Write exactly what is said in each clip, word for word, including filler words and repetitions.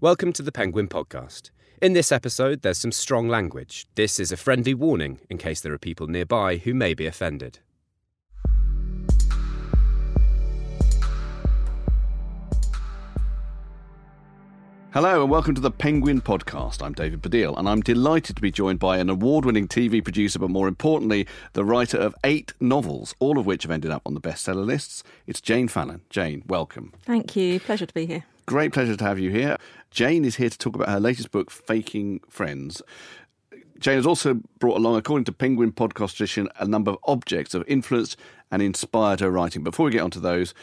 Welcome to the Penguin Podcast. In this episode, there's some strong language. This is a friendly warning in case there are people nearby who may be offended. Hello and welcome to the Penguin Podcast. I'm David Baddiel and I'm delighted to be joined by an award-winning T V producer, but more importantly, the writer of eight novels, all of which have ended up on the bestseller lists. It's Jane Fallon. Jane, welcome. Thank you. Pleasure to be here. Great pleasure to have you here. Jane is here to talk about her latest book, Faking Friends. Jane has also brought along, according to Penguin podcast tradition, a number of objects that have influenced and inspired her writing. Before we get onto those,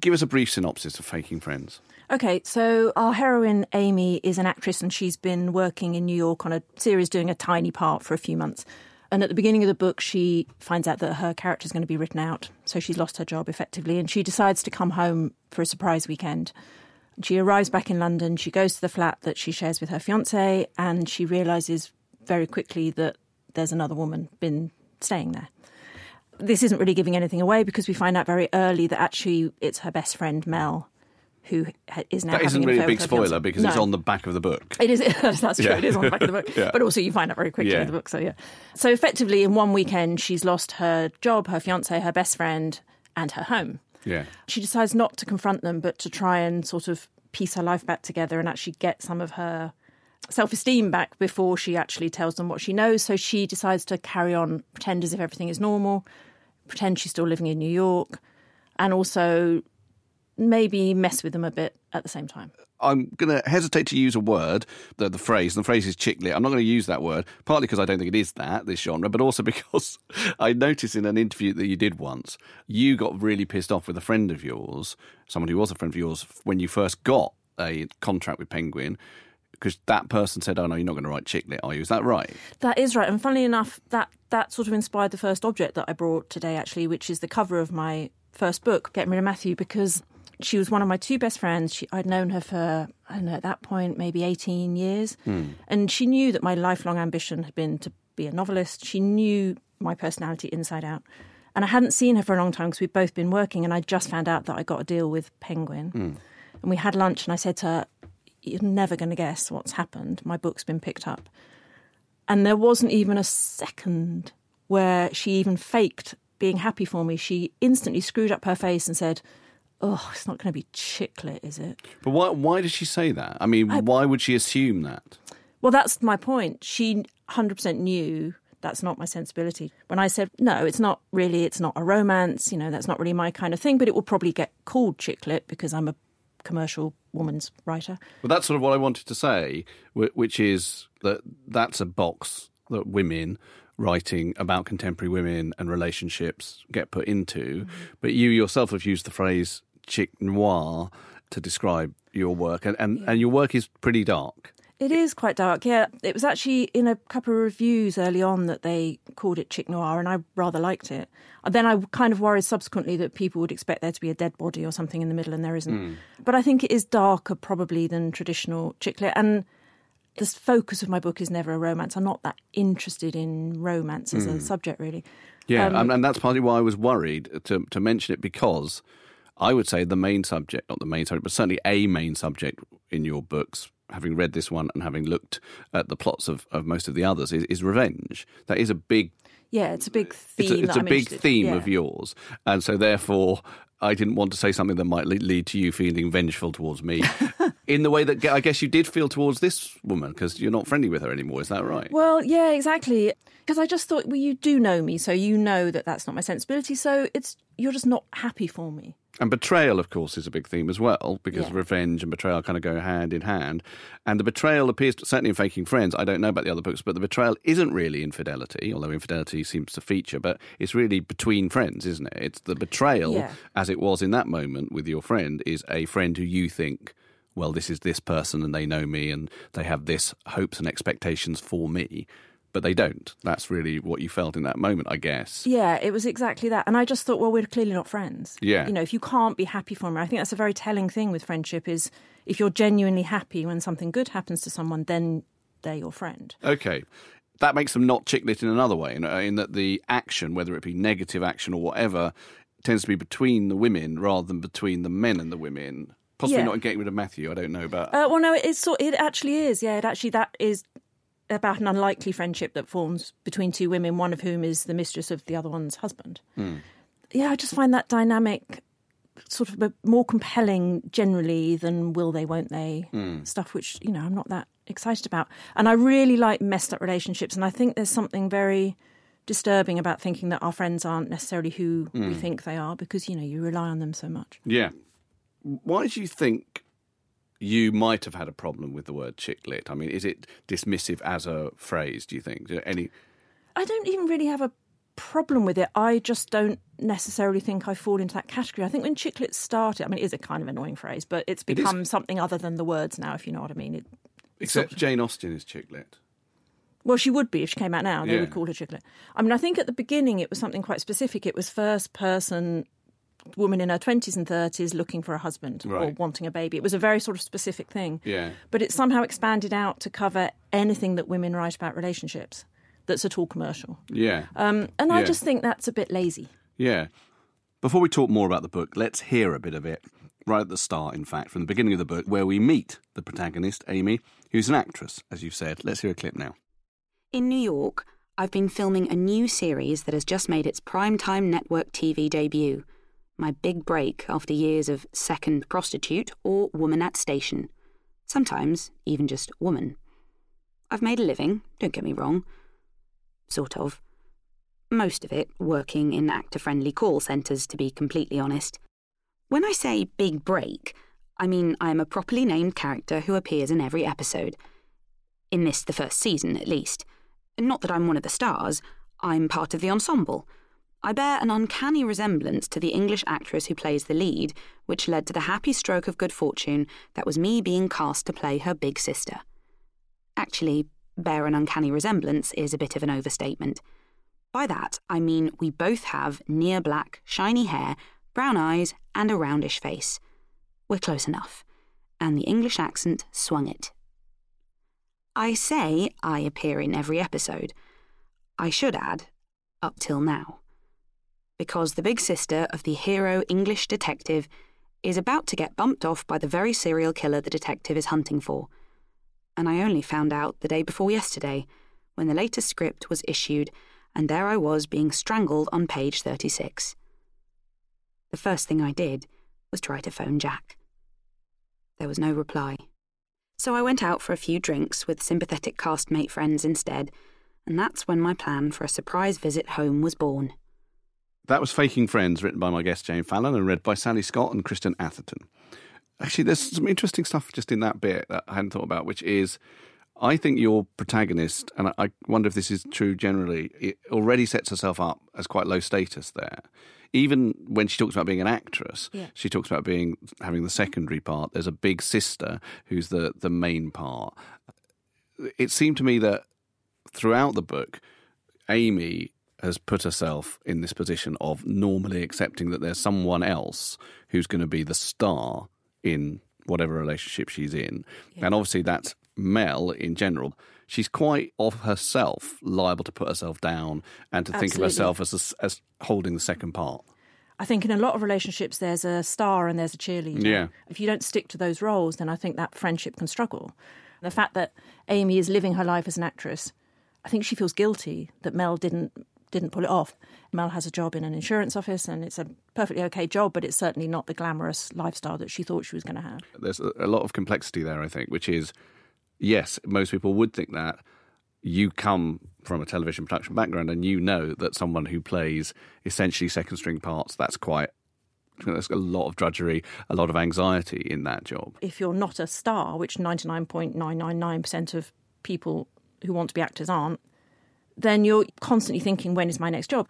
give us a brief synopsis of Faking Friends. OK, so our heroine, Amy, is an actress and she's been working in New York on a series doing a tiny part for a few months. And at the beginning of the book, she finds out that her character's going to be written out. So she's lost her job effectively and she decides to come home for a surprise weekend. She arrives back in London, she goes to the flat that she shares with her fiancé and she realises very quickly that there's another woman been staying there. This isn't really giving anything away because we find out very early that actually it's her best friend, Mel, who is now having an affair with her fiancé. That isn't really a big spoiler because it's on the back of the book. It is, that's true, yeah. It is on the back of the book. Yeah. But also you find out very quickly yeah. in the book, so yeah. So effectively in one weekend she's lost her job, her fiancé, her best friend and her home. Yeah. She decides not to confront them, but to try and sort of piece her life back together and actually get some of her self-esteem back before she actually tells them what she knows. So she decides to carry on, pretend as if everything is normal, pretend she's still living in New York, and also maybe mess with them a bit at the same time. I'm going to hesitate to use a word, the, the phrase, and the phrase is chick lit. I'm not going to use that word, partly because I don't think it is that, this genre, but also because I noticed in an interview that you did once, you got really pissed off with a friend of yours, someone who was a friend of yours, when you first got a contract with Penguin, because that person said, oh, no, you're not going to write chick lit, are you? Is that right? That is right. And funnily enough, that, that sort of inspired the first object that I brought today, actually, which is the cover of my first book, Getting Rid of Matthew, because she was one of my two best friends. She, I'd known her for, I don't know, at that point, maybe eighteen years. Mm. And she knew that my lifelong ambition had been to be a novelist. She knew my personality inside out. And I hadn't seen her for a long time because we'd both been working and I just found out that I got a deal with Penguin. Mm. And we had lunch and I said to her, you're never going to guess what's happened. My book's been picked up. And there wasn't even a second where she even faked being happy for me. She instantly screwed up her face and said, oh, it's not going to be chick lit, is it? But why Why did she say that? I mean, I, why would she assume that? Well, that's my point. She one hundred percent knew that's not my sensibility. When I said, no, it's not really, it's not a romance, you know, that's not really my kind of thing, but it will probably get called chick lit because I'm a commercial woman's writer. Well, that's sort of what I wanted to say, which is that that's a box that women writing about contemporary women and relationships get put into. Mm. But you yourself have used the phrase chick noir to describe your work, and, and, yeah. and your work is pretty dark. It is quite dark, yeah. It was actually in a couple of reviews early on that they called it chick noir, and I rather liked it. And then I kind of worried subsequently that people would expect there to be a dead body or something in the middle, and there isn't. Mm. But I think it is darker probably than traditional chick lit, and the focus of my book is never a romance. I'm not that interested in romance as mm. a subject, really. Yeah, um, and that's partly why I was worried to, to mention it, because I would say the main subject, not the main subject, but certainly a main subject in your books, having read this one and having looked at the plots of, of most of the others, is, is revenge. That is a big... Yeah, it's a big theme. It's a, it's a big theme yeah. of yours. And so therefore, I didn't want to say something that might lead to you feeling vengeful towards me in the way that I guess you did feel towards this woman, because you're not friendly with her anymore. Is that right? Well, yeah, exactly. Because I just thought, well, you do know me, so you know that that's not my sensibility. So it's you're just not happy for me. And betrayal, of course, is a big theme as well, because yeah. revenge and betrayal kind of go hand in hand. And the betrayal appears, to, certainly in Faking Friends, I don't know about the other books, but the betrayal isn't really infidelity, although infidelity seems to feature, but it's really between friends, isn't it? It's the betrayal, yeah. as it was in that moment with your friend, is a friend who you think, well, this is this person and they know me and they have this hopes and expectations for me. But they don't. That's really what you felt in that moment, I guess. Yeah, it was exactly that. And I just thought, well, we're clearly not friends. Yeah. You know, if you can't be happy for me, I think that's a very telling thing with friendship is if you're genuinely happy when something good happens to someone, then they're your friend. Okay. That makes them not chick lit in another way, in, in that the action, whether it be negative action or whatever, tends to be between the women rather than between the men and the women. Possibly yeah. not in Getting Rid of Matthew, I don't know, but... Uh, well, no, it, is, it actually is, yeah. It actually, that is about an unlikely friendship that forms between two women, one of whom is the mistress of the other one's husband. Mm. Yeah, I just find that dynamic sort of more compelling generally than will they, won't they mm. stuff, which, you know, I'm not that excited about. And I really like messed up relationships, and I think there's something very... disturbing about thinking that our friends aren't necessarily who mm. we think they are, because, you know, you rely on them so much. Yeah. Why do you think you might have had a problem with the word chick lit? I mean, is it dismissive as a phrase, do you think? Do you any? I don't even really have a problem with it. I just don't necessarily think I fall into that category. I think when chick lit started, I mean, it is a kind of annoying phrase, but it's become it is... something other than the words now, if you know what I mean. It, Except Jane Austen is chick lit. Well, she would be if she came out now. They yeah. would call her chick lit. I mean, I think at the beginning it was something quite specific. It was first person, woman in her twenties and thirties looking for a husband right. or wanting a baby. It was a very sort of specific thing. Yeah. But it somehow expanded out to cover anything that women write about relationships that's at all commercial. Yeah. Um, and yeah. I just think that's a bit lazy. Yeah. Before we talk more about the book, let's hear a bit of it. Right at the start, in fact, from the beginning of the book, where we meet the protagonist, Amy, who's an actress, as you've said. Let's hear a clip now. In New York, I've been filming a new series that has just made its primetime network T V debut. My big break after years of second prostitute or woman at station. Sometimes even just woman. I've made a living, don't get me wrong. Sort of. Most of it working in actor-friendly call centres, to be completely honest. When I say big break, I mean I'm a properly named character who appears in every episode. In this, the first season, at least. Not that I'm one of the stars, I'm part of the ensemble. I bear an uncanny resemblance to the English actress who plays the lead, which led to the happy stroke of good fortune that was me being cast to play her big sister. Actually, bear an uncanny resemblance is a bit of an overstatement. By that, I mean we both have near black, shiny hair, brown eyes, and a roundish face. We're close enough. And the English accent swung it. I say I appear in every episode. I should add, up till now. Because the big sister of the hero English detective is about to get bumped off by the very serial killer the detective is hunting for. And I only found out the day before yesterday, when the latest script was issued, and there I was being strangled on page thirty-six. The first thing I did was try to phone Jack. There was no reply. So I went out for a few drinks with sympathetic castmate friends instead, and that's when my plan for a surprise visit home was born. That was Faking Friends, written by my guest Jane Fallon and read by Sally Scott and Kristen Atherton. Actually, there's some interesting stuff just in that bit that I hadn't thought about, which is I think your protagonist, and I wonder if this is true generally, it already sets herself up as quite low status there. Even when she talks about being an actress, yeah. she talks about being having the secondary part. There's a big sister who's the, the main part. It seemed to me that throughout the book, Amy has put herself in this position of normally accepting that there's someone else who's going to be the star in whatever relationship she's in. Yeah. And obviously that's Mel in general. She's quite of herself, liable to put herself down and to Absolutely. Think of herself as a, as holding the second part. I think in a lot of relationships there's a star and there's a cheerleader. Yeah. If you don't stick to those roles, then I think that friendship can struggle. The fact that Amy is living her life as an actress, I think she feels guilty that Mel didn't didn't pull it off. Mel has a job in an insurance office and it's a perfectly okay job, but it's certainly not the glamorous lifestyle that she thought she was going to have. There's a lot of complexity there, I think, which is... Yes, most people would think that. You come from a television production background and you know that someone who plays essentially second-string parts, that's quite... There's a lot of drudgery, a lot of anxiety in that job. If you're not a star, which ninety-nine point nine nine nine percent of people who want to be actors aren't, then you're constantly thinking, when is my next job?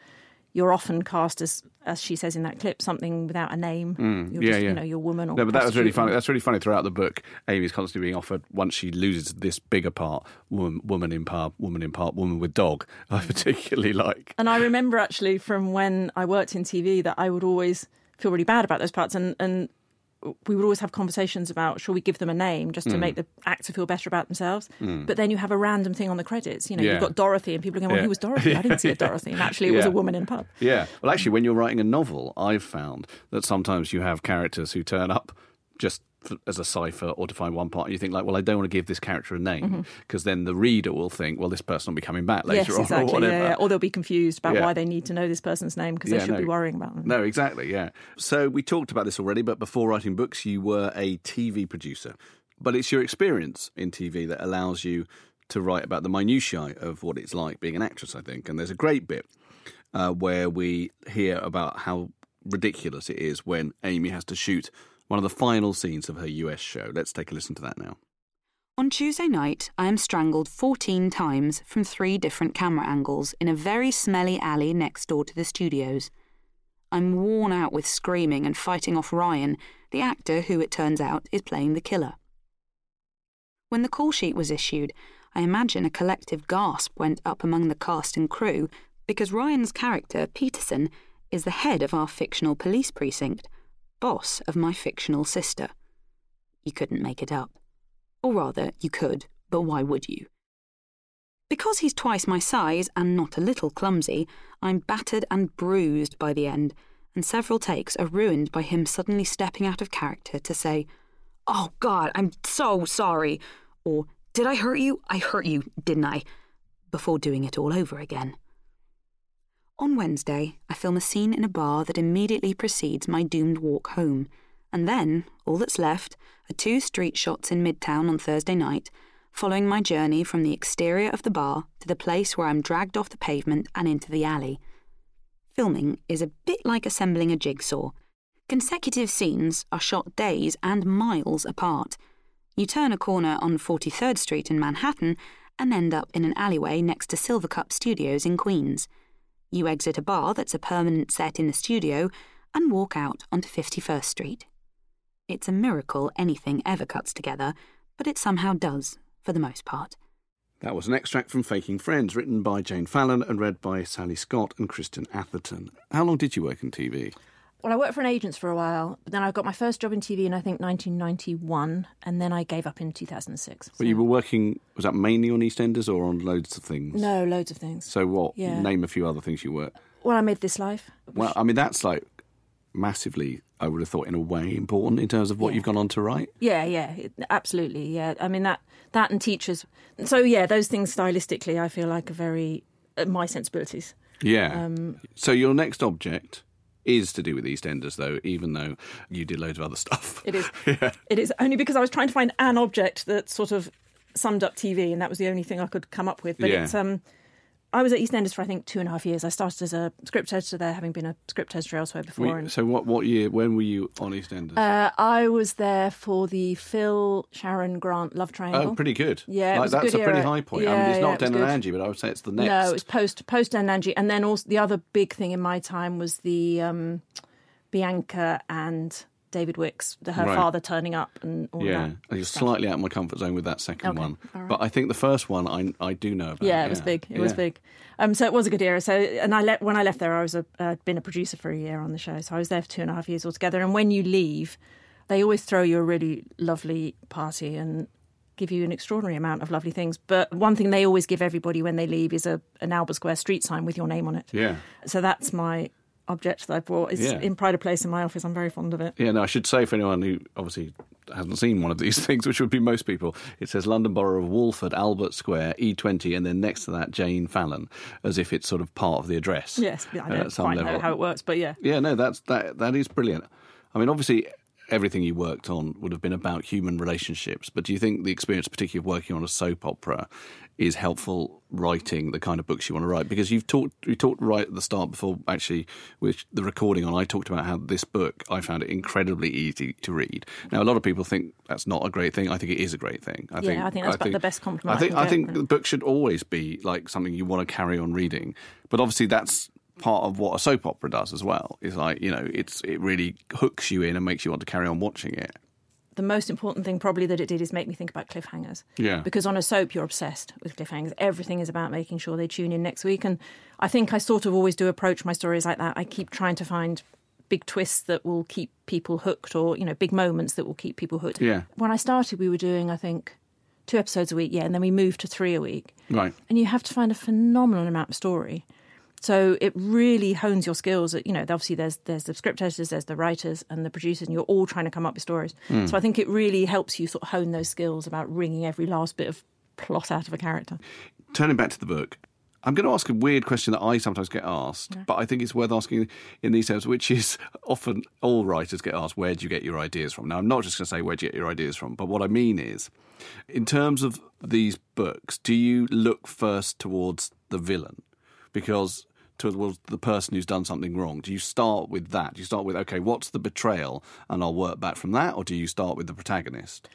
You're often cast as, as she says in that clip, something without a name. Mm, you're yeah, just, yeah. You know, you're woman or no, but that was really funny. That's really funny throughout the book. Amy's constantly being offered, once she loses this bigger part, woman, woman in part, woman in part, woman with dog, I particularly like. And I remember actually from when I worked in T V that I would always feel really bad about those parts and, and we would always have conversations about, shall we give them a name just to mm. make the actor feel better about themselves? Mm. But then you have a random thing on the credits. You know, yeah. you've got Dorothy and people are going, well, yeah. who was Dorothy? I didn't see a Dorothy. And actually, it yeah. was a woman in pub. Yeah. Well, actually, when you're writing a novel, I've found that sometimes you have characters who turn up just as a cipher or define one part, and you think, like, well, I don't want to give this character a name because mm-hmm. then the reader will think, well, this person will be coming back later yes, on exactly, or whatever. Yeah, yeah. Or they'll be confused about yeah. why they need to know this person's name because yeah, they should no. be worrying about them. No, exactly, yeah. So we talked about this already, but before writing books, you were a T V producer. But it's your experience in T V that allows you to write about the minutiae of what it's like being an actress, I think. And there's a great bit uh, where we hear about how ridiculous it is when Amy has to shoot one of the final scenes of her U S show. Let's take a listen to that now. On Tuesday night, I am strangled fourteen times from three different camera angles in a very smelly alley next door to the studios. I'm worn out with screaming and fighting off Ryan, the actor who, it turns out, is playing the killer. When the call sheet was issued, I imagine a collective gasp went up among the cast and crew because Ryan's character, Peterson, is the head of our fictional police precinct, boss of my fictional sister. You couldn't make it up. Or rather, you could, but why would you? Because he's twice my size and not a little clumsy, I'm battered and bruised by the end, and several takes are ruined by him suddenly stepping out of character to say, "Oh God, I'm so sorry," or "Did I hurt you? I hurt you, didn't I?" before doing it all over again. On Wednesday, I film a scene in a bar that immediately precedes my doomed walk home, and then, all that's left, are two street shots in Midtown on Thursday night, following my journey from the exterior of the bar to the place where I'm dragged off the pavement and into the alley. Filming is a bit like assembling a jigsaw. Consecutive scenes are shot days and miles apart. You turn a corner on forty-third Street in Manhattan and end up in an alleyway next to Silvercup Studios in Queens. You exit a bar that's a permanent set in the studio and walk out onto fifty-first Street. It's a miracle anything ever cuts together, but it somehow does, for the most part. That was an extract from Faking Friends, written by Jane Fallon and read by Sally Scott and Kristen Atherton. How long did you work in T V? Well, I worked for an agent for a while, but then I got my first job in T V in, I think, nineteen ninety-one, and then I gave up in two thousand six. So. But you were working, was that mainly on EastEnders or on loads of things? No, loads of things. So what? Yeah. Name a few other things you worked. Well, I made This Life. Which... Well, I mean, that's like massively, I would have thought, in a way important in terms of what yeah. you've gone on to write. Yeah, yeah, absolutely, yeah. I mean, that, that and Teachers. So, yeah, those things stylistically I feel like are very, uh, my sensibilities. Yeah. Um, so your next object... is to do with EastEnders, though, even though you did loads of other stuff. It is. yeah. It is, only because I was trying to find an object that sort of summed up T V, and that was the only thing I could come up with. But yeah. it's, um, I was at EastEnders for, I think, two and a half years. I started as a script editor there, having been a script editor elsewhere before. Wait, and... So what, what year, when were you on EastEnders? Uh, I was there for the Phil, Sharon, Grant love triangle. Oh, pretty good. Yeah, like, that's a, good a pretty high point. Yeah, I mean, it's yeah, not it Den and Angie, but I would say it's the next. No, it was post, post Den and Angie. And then also the other big thing in my time was the um, Bianca and... David Wicks, her right. father turning up and all yeah. that. Yeah, I was slightly out of my comfort zone with that second okay. one. Right. But I think the first one I I do know about. Yeah, it yeah. was big. It yeah. was big. Um, so it was a good era. So and I let when I left there, I was a uh, been a producer for a year on the show. So I was there for two and a half years altogether. And when you leave, they always throw you a really lovely party and give you an extraordinary amount of lovely things. But one thing they always give everybody when they leave is a an Albert Square street sign with your name on it. Yeah. So that's my. Object that I bought. It's yeah. in pride of place in my office. I'm very fond of it. Yeah, no, I should say for anyone who obviously hasn't seen one of these things, which would be most people, it says London Borough of Walford, Albert Square, E twenty, and then next to that, Jane Fallon, as if it's sort of part of the address. Yes, I don't uh, quite level. know how it works, but yeah. Yeah, no, that's that. that is brilliant. I mean, obviously, everything you worked on would have been about human relationships, but do you think the experience, particularly of working on a soap opera, is helpful writing the kind of books you want to write? Because you've talked you talked right at the start before, actually, with the recording on, I talked about how this book, I found it incredibly easy to read. Now, a lot of people think that's not a great thing. I think it is a great thing. I yeah, think, I think that's I think, the best compliment. I think, I think the book should always be like something you want to carry on reading. But obviously that's part of what a soap opera does as well. It's like, you know, it's it really hooks you in and makes you want to carry on watching it. The most important thing probably that it did is make me think about cliffhangers. Yeah. Because on a soap, you're obsessed with cliffhangers. Everything is about making sure they tune in next week. And I think I sort of always do approach my stories like that. I keep trying to find big twists that will keep people hooked or, you know, big moments that will keep people hooked. Yeah. When I started, we were doing, I think, two episodes a week, yeah, and then we moved to three a week. Right. And you have to find a phenomenal amount of story So it really hones your skills. You know, obviously there's there's the script editors, there's the writers and the producers, and you're all trying to come up with stories. Mm. So I think it really helps you sort of hone those skills about wringing every last bit of plot out of a character. Turning back to the book, I'm going to ask a weird question that I sometimes get asked, yeah. but I think it's worth asking in these terms, which is often all writers get asked, where do you get your ideas from? Now, I'm not just going to say where do you get your ideas from, but what I mean is, in terms of these books, do you look first towards the villain? Because towards the person who's done something wrong, do you start with that? Do you start with, OK, what's the betrayal, and I'll work back from that, or do you start with the protagonist?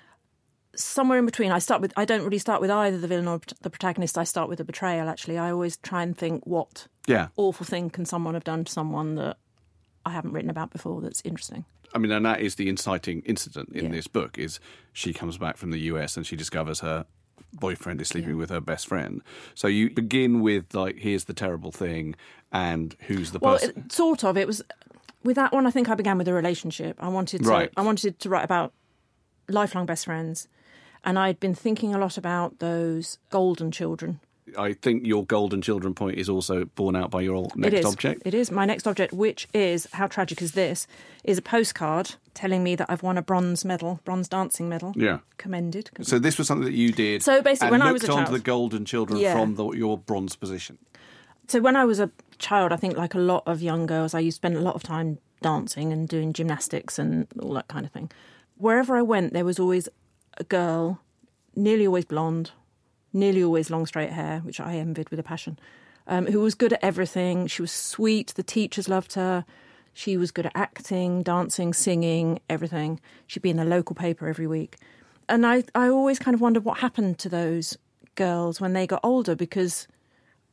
Somewhere in between. I start with. I don't really start with either the villain or the protagonist. I start with the betrayal, actually. I always try and think, what yeah. awful thing can someone have done to someone that I haven't written about before that's interesting? I mean, and that is the inciting incident in yeah. this book, is she comes back from the U S and she discovers her boyfriend is sleeping yeah. with her best friend. So you begin with, like, here's the terrible thing and who's the well, person. Well, sort of. It was... With that one, I think I began with a relationship. I wanted to, right. I wanted to write about lifelong best friends. And I'd been thinking a lot about those golden children. I think your golden children point is also borne out by your next it is. object. It is. My next object, which is, how tragic is this, is a postcard telling me that I've won a bronze medal, bronze dancing medal. Yeah. Commended. So this was something that you did. So basically, when I was a child. And looked onto the golden children yeah. from the, your bronze position. So when I was a child, I think like a lot of young girls, I used to spend a lot of time dancing and doing gymnastics and all that kind of thing. Wherever I went, there was always a girl, nearly always blonde, nearly always long straight hair, which I envied with a passion, um, who was good at everything. She was sweet. The teachers loved her. She was good at acting, dancing, singing, everything. She'd be in the local paper every week. And I, I always kind of wondered what happened to those girls when they got older, because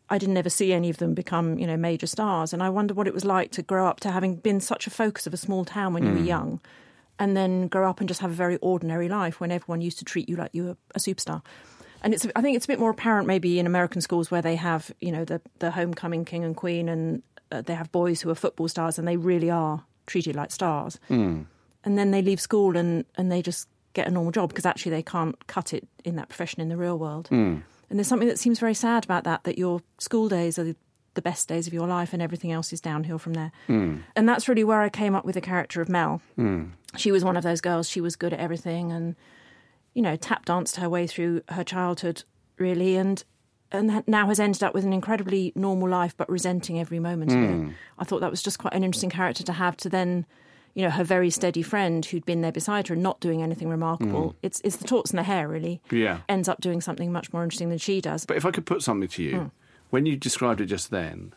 I didn't ever see any of them become, you know, major stars. And I wondered what it was like to grow up to having been such a focus of a small town when mm. you were young, and then grow up and just have a very ordinary life when everyone used to treat you like you were a superstar. And it's, I think it's a bit more apparent maybe in American schools, where they have, you know, the, the homecoming king and queen, and uh, they have boys who are football stars, and they really are treated like stars. Mm. And then they leave school and, and they just get a normal job, because actually they can't cut it in that profession in the real world. Mm. And there's something that seems very sad about that, that your school days are the, the best days of your life and everything else is downhill from there. Mm. And that's really where I came up with the character of Mel. Mm. She was one of those girls. She was good at everything and, you know, tap danced her way through her childhood, really, and and now has ended up with an incredibly normal life, but resenting every moment mm. of it. I thought that was just quite an interesting character to have, to then, you know, her very steady friend who'd been there beside her and not doing anything remarkable. Mm. It's it's the torts and the hair, really. Yeah. Ends up doing something much more interesting than she does. But if I could put something to you... Mm. When you described it just then,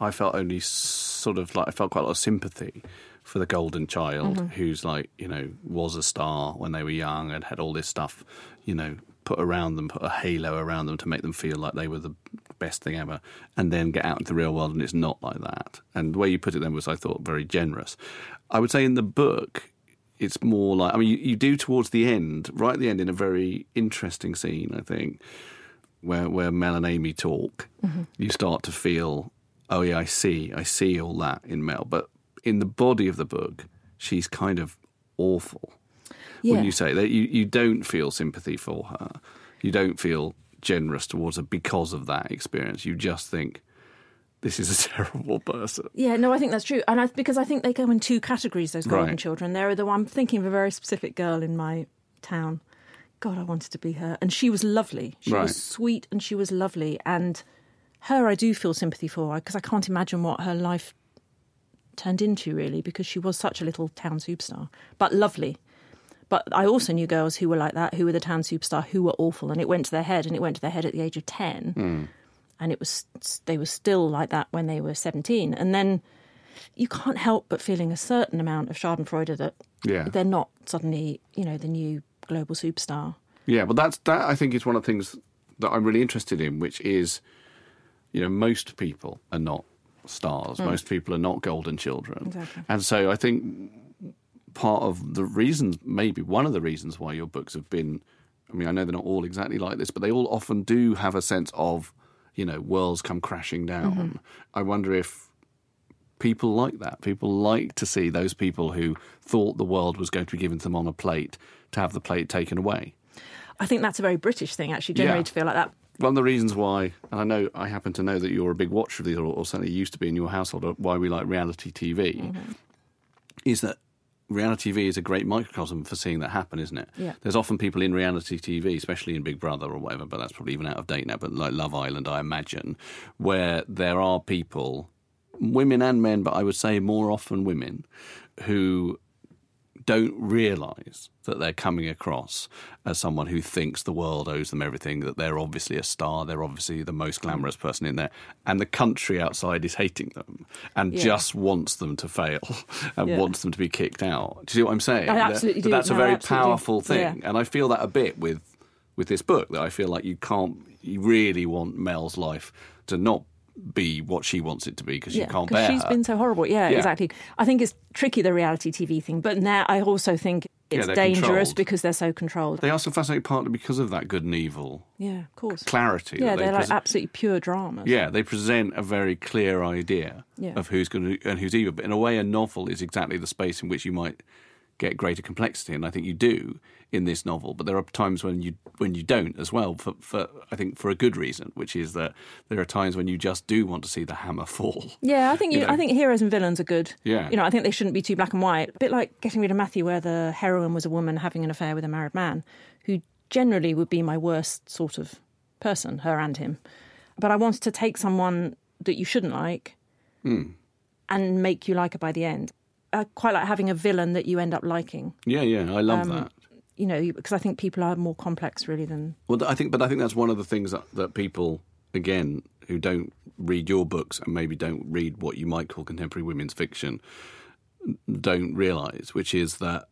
I felt only sort of like, I felt quite a lot of sympathy for the golden child mm-hmm. who's like, you know, was a star when they were young and had all this stuff, you know, put around them, put a halo around them to make them feel like they were the best thing ever, and then get out into the real world and it's not like that. And the way you put it then was, I thought, very generous. I would say in the book, it's more like, I mean, you, you do towards the end, right at the end, in a very interesting scene, I think, Where, where Mel and Amy talk, mm-hmm. you start to feel, oh yeah, I see, I see all that in Mel. But in the body of the book, she's kind of awful. Yeah. Wouldn't you say that you, you don't feel sympathy for her? You don't feel generous towards her because of that experience. You just think, this is a terrible person. Yeah, no, I think that's true. And I, because I think they go in two categories, those golden right. children. They're the one, I'm thinking of a very specific girl in my town. God, I wanted to be her. And she was lovely. She right. was sweet and she was lovely. And her I do feel sympathy for, because I can't imagine what her life turned into, really, because she was such a little town superstar. But lovely. But I also knew girls who were like that, who were the town superstar, who were awful. And it went to their head, and it went to their head at the age of ten. Mm. And it was they were still like that when they were seventeen. And then you can't help but feeling a certain amount of schadenfreude that yeah. they're not suddenly, you know, the new global superstar. Yeah, well, that's that I think is one of the things that I'm really interested in, which is, you know, most people are not stars. Mm. Most people are not golden children. Exactly. And so I think part of the reasons, maybe one of the reasons why your books have been, I mean, I know they're not all exactly like this, but they all often do have a sense of, you know, worlds come crashing down. Mm-hmm. I wonder if people like that. People like to see those people who thought the world was going to be given to them on a plate, to have the plate taken away. I think that's a very British thing, actually, generally, yeah. to feel like that. one of the reasons why, and I know I happen to know that you're a big watcher of these, or certainly used to be in your household, or why we like reality T V, mm-hmm. is that reality T V is a great microcosm for seeing that happen, isn't it? Yeah. There's often people in reality T V, especially in Big Brother or whatever, but that's probably even out of date now, but like Love Island, I imagine, where there are people, women and men, but I would say more often women, who don't realise that they're coming across as someone who thinks the world owes them everything, that they're obviously a star, they're obviously the most glamorous person in there, and the country outside is hating them and yeah. just wants them to fail and yeah. wants them to be kicked out. Do you see what I'm saying? I absolutely do. But that's no, a very powerful do. thing. Yeah. And I feel that a bit with, with this book, that I feel like you can't, you really want Mel's life to not be what she wants it to be, because yeah, you can't bear she's her. She's been so horrible. Yeah, yeah, exactly. I think it's tricky, the reality T V thing, but now I also think it's yeah, dangerous controlled. because they're so controlled. They are so fascinating partly because of that good and evil yeah, of course. clarity. Yeah, they they're presen- like absolutely pure dramas. Yeah, they present a very clear idea yeah. of who's good and who's evil. But in a way, a novel is exactly the space in which you might get greater complexity, and I think you do in this novel, but there are times when you when you don't as well, for, for I think for a good reason, which is that there are times when you just do want to see the hammer fall. Yeah, I think you, you know? I think heroes and villains are good. Yeah. You know, I think they shouldn't be too black and white. A bit like Getting Rid of Matthew, where the heroine was a woman having an affair with a married man, who generally would be my worst sort of person, her and him. But I wanted to take someone that you shouldn't like mm. and make you like her by the end. I quite like having a villain that you end up liking. Yeah, yeah, I love um, that. You know, because I think people are more complex, really, than... Well, I think, but I think that's one of the things that, that people, again, who don't read your books and maybe don't read what you might call contemporary women's fiction, don't realise, which is that,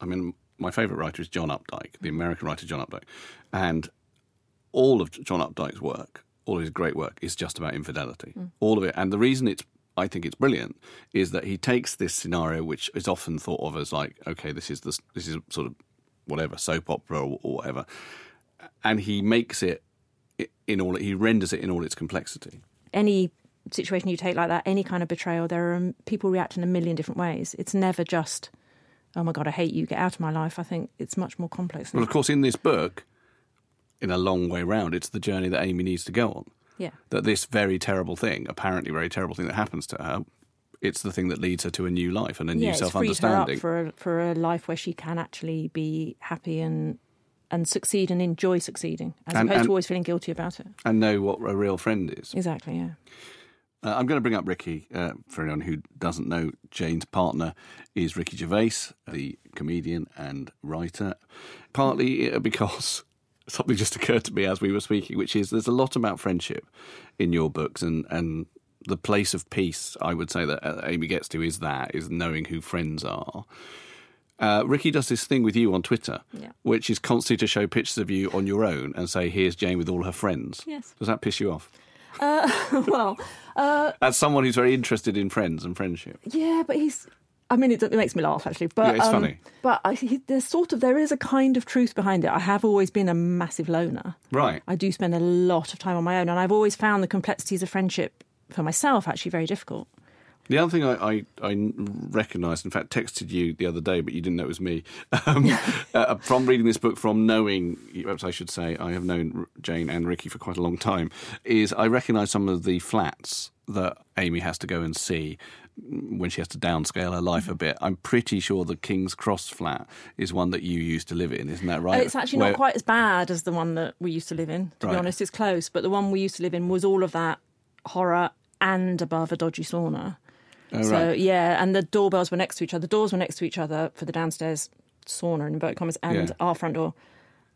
I mean, my favourite writer is John Updike, the American writer John Updike, and all of John Updike's work, all his great work, is just about infidelity. Mm. All of it. And the reason it's I think it's brilliant, is that he takes this scenario, which is often thought of as like, okay, this is this, this is sort of whatever, soap opera or, or whatever, and he makes it in all, he renders it in all its complexity. Any situation you take like that, any kind of betrayal, there are people react in a million different ways. It's never just, oh my God, I hate you, get out of my life. I think it's much more complex than that. Well, of course, in this book, in a long way round, it's the journey that Amy needs to go on. Yeah. That this very terrible thing, apparently very terrible thing that happens to her, it's the thing that leads her to a new life and a yeah, new self-understanding. It's freed her up for a, for a life where she can actually be happy and and succeed and enjoy succeeding, as and, opposed and, to always feeling guilty about it. And know what a real friend is. Exactly, yeah. Uh, I'm going to bring up Ricky. Uh, for anyone who doesn't know, Jane's partner is Ricky Gervais, the comedian and writer, partly because... Something just occurred to me as we were speaking, which is there's a lot about friendship in your books, and, and the place of peace, I would say, that Amy gets to is that, is knowing who friends are. Uh, Ricky does this thing with you on Twitter, yeah. which is constantly to show pictures of you on your own and say, here's Jane with all her friends. Yes. Does that piss you off? Uh, well... Uh, as someone who's very interested in friends and friendship. Yeah, but he's... I mean, it, it makes me laugh, actually. But, yeah, it's um, funny. But I, he, there's sort of, there is a kind of truth behind it. I have always been a massive loner. Right. I do spend a lot of time on my own, and I've always found the complexities of friendship for myself actually very difficult. The other thing I, I, I recognised, in fact, texted you the other day, but you didn't know it was me, um, uh, from reading this book, from knowing, perhaps I should say, I have known Jane and Ricky for quite a long time, is I recognise some of the flats that Amy has to go and see when she has to downscale her life a bit. I'm pretty sure the King's Cross flat is one that you used to live in, isn't that right? It's actually Where... not quite as bad as the one that we used to live in, to right. be honest. It's close, but the one we used to live in was all of that horror and above a dodgy sauna. Oh, so, right. yeah, and the doorbells were next to each other. The doors were next to each other for the downstairs sauna, in inverted commas, and yeah. our front door.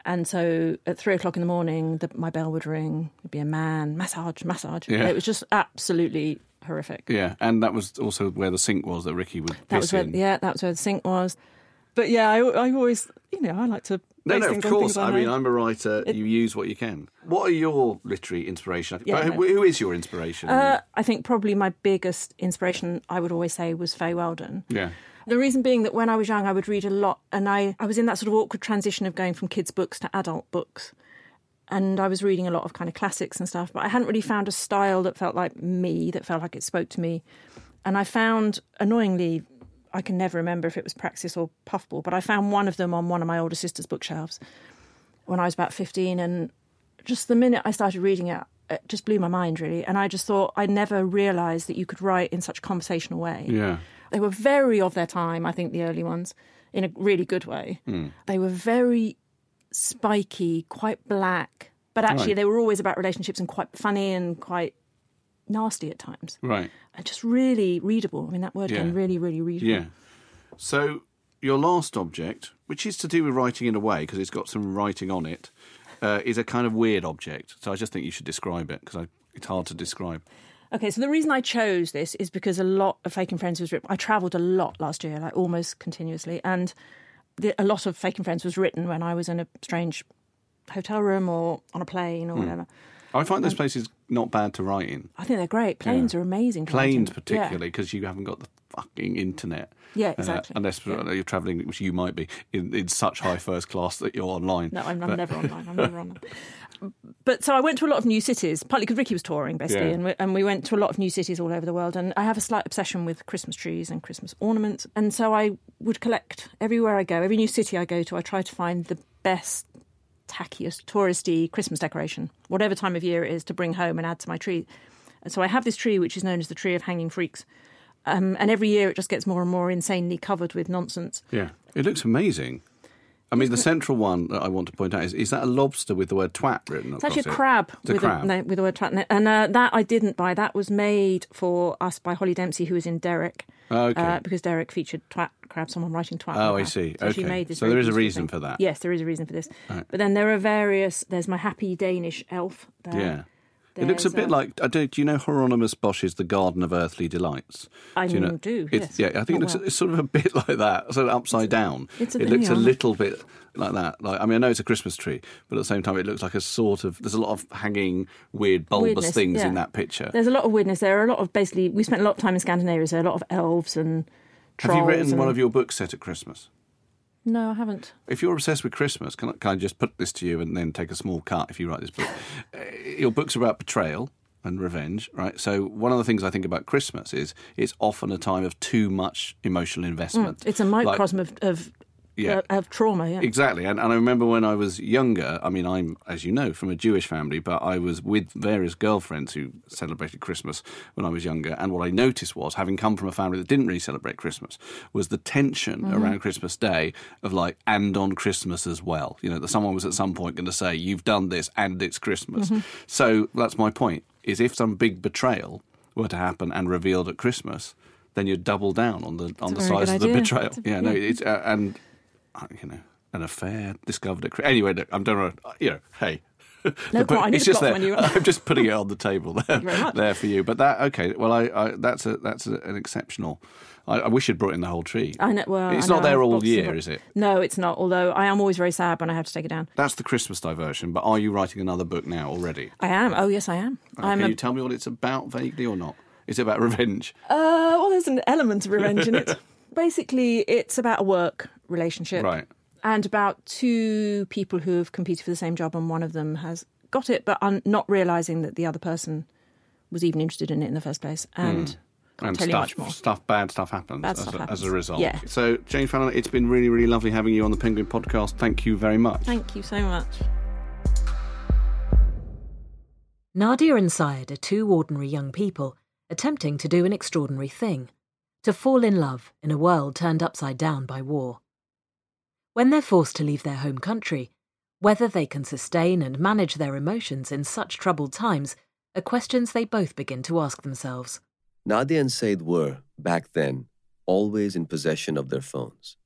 And so at three o'clock in the morning, the, my bell would ring. It'd be a man, massage, massage. Yeah. It was just absolutely... horrific. Yeah, and that was also where the sink was that Ricky would that piss was where, in. Yeah, that was where the sink was. But yeah, I, I always, you know, I like to... No, no, of course. I, I mean, I'm a writer. It, you use what you can. What are your literary inspiration? Yeah, no. Who is your inspiration? Uh, I think probably my biggest inspiration, I would always say, was Fay Weldon. Yeah. The reason being that when I was young, I would read a lot, and I, I was in that sort of awkward transition of going from kids' books to adult books. And I was reading a lot of kind of classics and stuff, but I hadn't really found a style that felt like me, that felt like it spoke to me. And I found, annoyingly, I can never remember if it was Praxis or Puffball, but I found one of them on one of my older sister's bookshelves when I was about fifteen, and just the minute I started reading it, it just blew my mind, really. And I just thought, I never realised that you could write in such a conversational way. Yeah. They were very of their time, I think, the early ones, in a really good way. Mm. They were very spiky, quite black, but actually right. they were always about relationships and quite funny and quite nasty at times. Right. And just really readable. I mean, that word yeah. came really, really readable. Yeah. So your last object, which is to do with writing in a way, because it's got some writing on it, uh, is a kind of weird object. So I just think you should describe it, because it's hard to describe. Okay, so the reason I chose this is because a lot of Faking Friends was written... I travelled a lot last year, like almost continuously, and the, a lot of Faking Friends was written when I was in a strange hotel room or on a plane or mm. whatever. I find those um, places not bad to write in. I think they're great. Planes yeah. are amazing. Planes particularly, because yeah. you haven't got the fucking internet. Yeah, exactly. Uh, unless yeah. you're travelling, which you might be, in, in such high first class that you're online. No, I'm, I'm never online. I'm never online. But so I went to a lot of new cities, partly because Ricky was touring, basically, yeah. and, we, and we went to a lot of new cities all over the world. And I have a slight obsession with Christmas trees and Christmas ornaments. And so I would collect everywhere I go, every new city I go to, I try to find the best, tackiest, touristy Christmas decoration, whatever time of year it is, to bring home and add to my tree. And so I have this tree, which is known as the Tree of Hanging Freaks. Um, and every year it just gets more and more insanely covered with nonsense. Yeah, it looks amazing. I mean, the central one that I want to point out is, is that a lobster with the word twat written across it? It's actually a crab, it's with, a crab. A, no, with the word twat. And uh, that I didn't buy. That was made for us by Holly Dempsey, who was in Derek. Oh, okay. Uh, because Derek featured twat crab, someone writing twat. Oh, I see. So okay. She made this so there is a reason thing. For that. Yes, there is a reason for this. Right. But then there are various... There's my happy Danish elf there. Yeah. There's, it looks a bit uh, like... I do, do you know Hieronymus Bosch's The Garden of Earthly Delights? I do, you know, do yes. Yeah, I think oh, it looks well. It's sort of a bit like that, sort of upside it's down. A, it's a, it looks yeah. a little bit like that. Like, I mean, I know it's a Christmas tree, but at the same time it looks like a sort of... There's a lot of hanging, weird, bulbous weirdness, things yeah. in that picture. There's a lot of weirdness. There are a lot of... Basically, we spent a lot of time in Scandinavia, so a lot of elves and trolls. Have you written and... one of your books set at Christmas? No, I haven't. If you're obsessed with Christmas, can I, can I just put this to you and then take a small cut if you write this book? uh, your book's about betrayal and revenge, right? So one of the things I think about Christmas is it's often a time of too much emotional investment. Mm, it's a microcosm like, of... of Yeah, uh, of trauma, yeah. Exactly, and, and I remember when I was younger, I mean, I'm, as you know, from a Jewish family, but I was with various girlfriends who celebrated Christmas when I was younger, and what I noticed was, having come from a family that didn't really celebrate Christmas, was the tension mm-hmm. around Christmas Day of, like, and on Christmas as well. You know, that someone was at some point going to say, you've done this, and it's Christmas. Mm-hmm. So that's my point, is if some big betrayal were to happen and revealed at Christmas, then you'd double down on the that's on the size of the betrayal. A, yeah, yeah, no, it's... Uh, and... you know, an affair discovered at... Anyway, look, I'm done. You know, hey. No, point, I need it's just there. You... I'm just putting it on the table there, there for you. But that, okay, well, I, I that's a, that's a, an exceptional... I, I wish you'd brought in the whole tree. I know, well, it's I not know, there all Bob's year, is it? No, it's not, although I am always very sad when I have to take it down. That's the Christmas diversion, but are you writing another book now already? I am. Oh, yes, I am. Okay, I'm can a... you tell me what it's about vaguely or not? Is it about revenge? Uh, well, there's an element of revenge in it. Basically, it's about a work relationship, right, and about two people who have competed for the same job, and one of them has got it, but un- not realising that the other person was even interested in it in the first place, and mm. can't and tell stuff, you much more. Stuff, bad stuff happens, bad as, stuff a, happens. as a result. Yeah. So, Jane Fallon, it's been really, really lovely having you on the Penguin Podcast. Thank you very much. Thank you so much. Nadia and Syed are two ordinary young people attempting to do an extraordinary thing. To fall in love in a world turned upside down by war. When they're forced to leave their home country, whether they can sustain and manage their emotions in such troubled times are questions they both begin to ask themselves. Nadia and Syed were, back then, always in possession of their phones.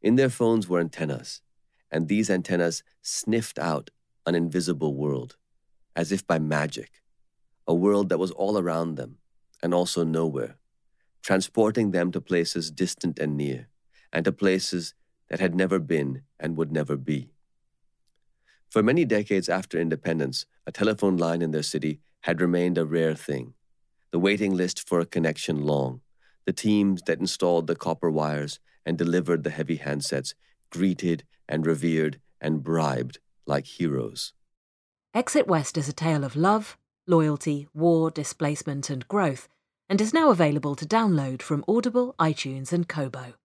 In their phones were antennas, and these antennas sniffed out an invisible world, as if by magic, a world that was all around them and also nowhere, transporting them to places distant and near, and to places that had never been and would never be. For many decades after independence, a telephone line in their city had remained a rare thing, the waiting list for a connection long, the teams that installed the copper wires and delivered the heavy handsets, greeted and revered and bribed like heroes. Exit West is a tale of love, loyalty, war, displacement and growth, and is now available to download from Audible, iTunes and Kobo.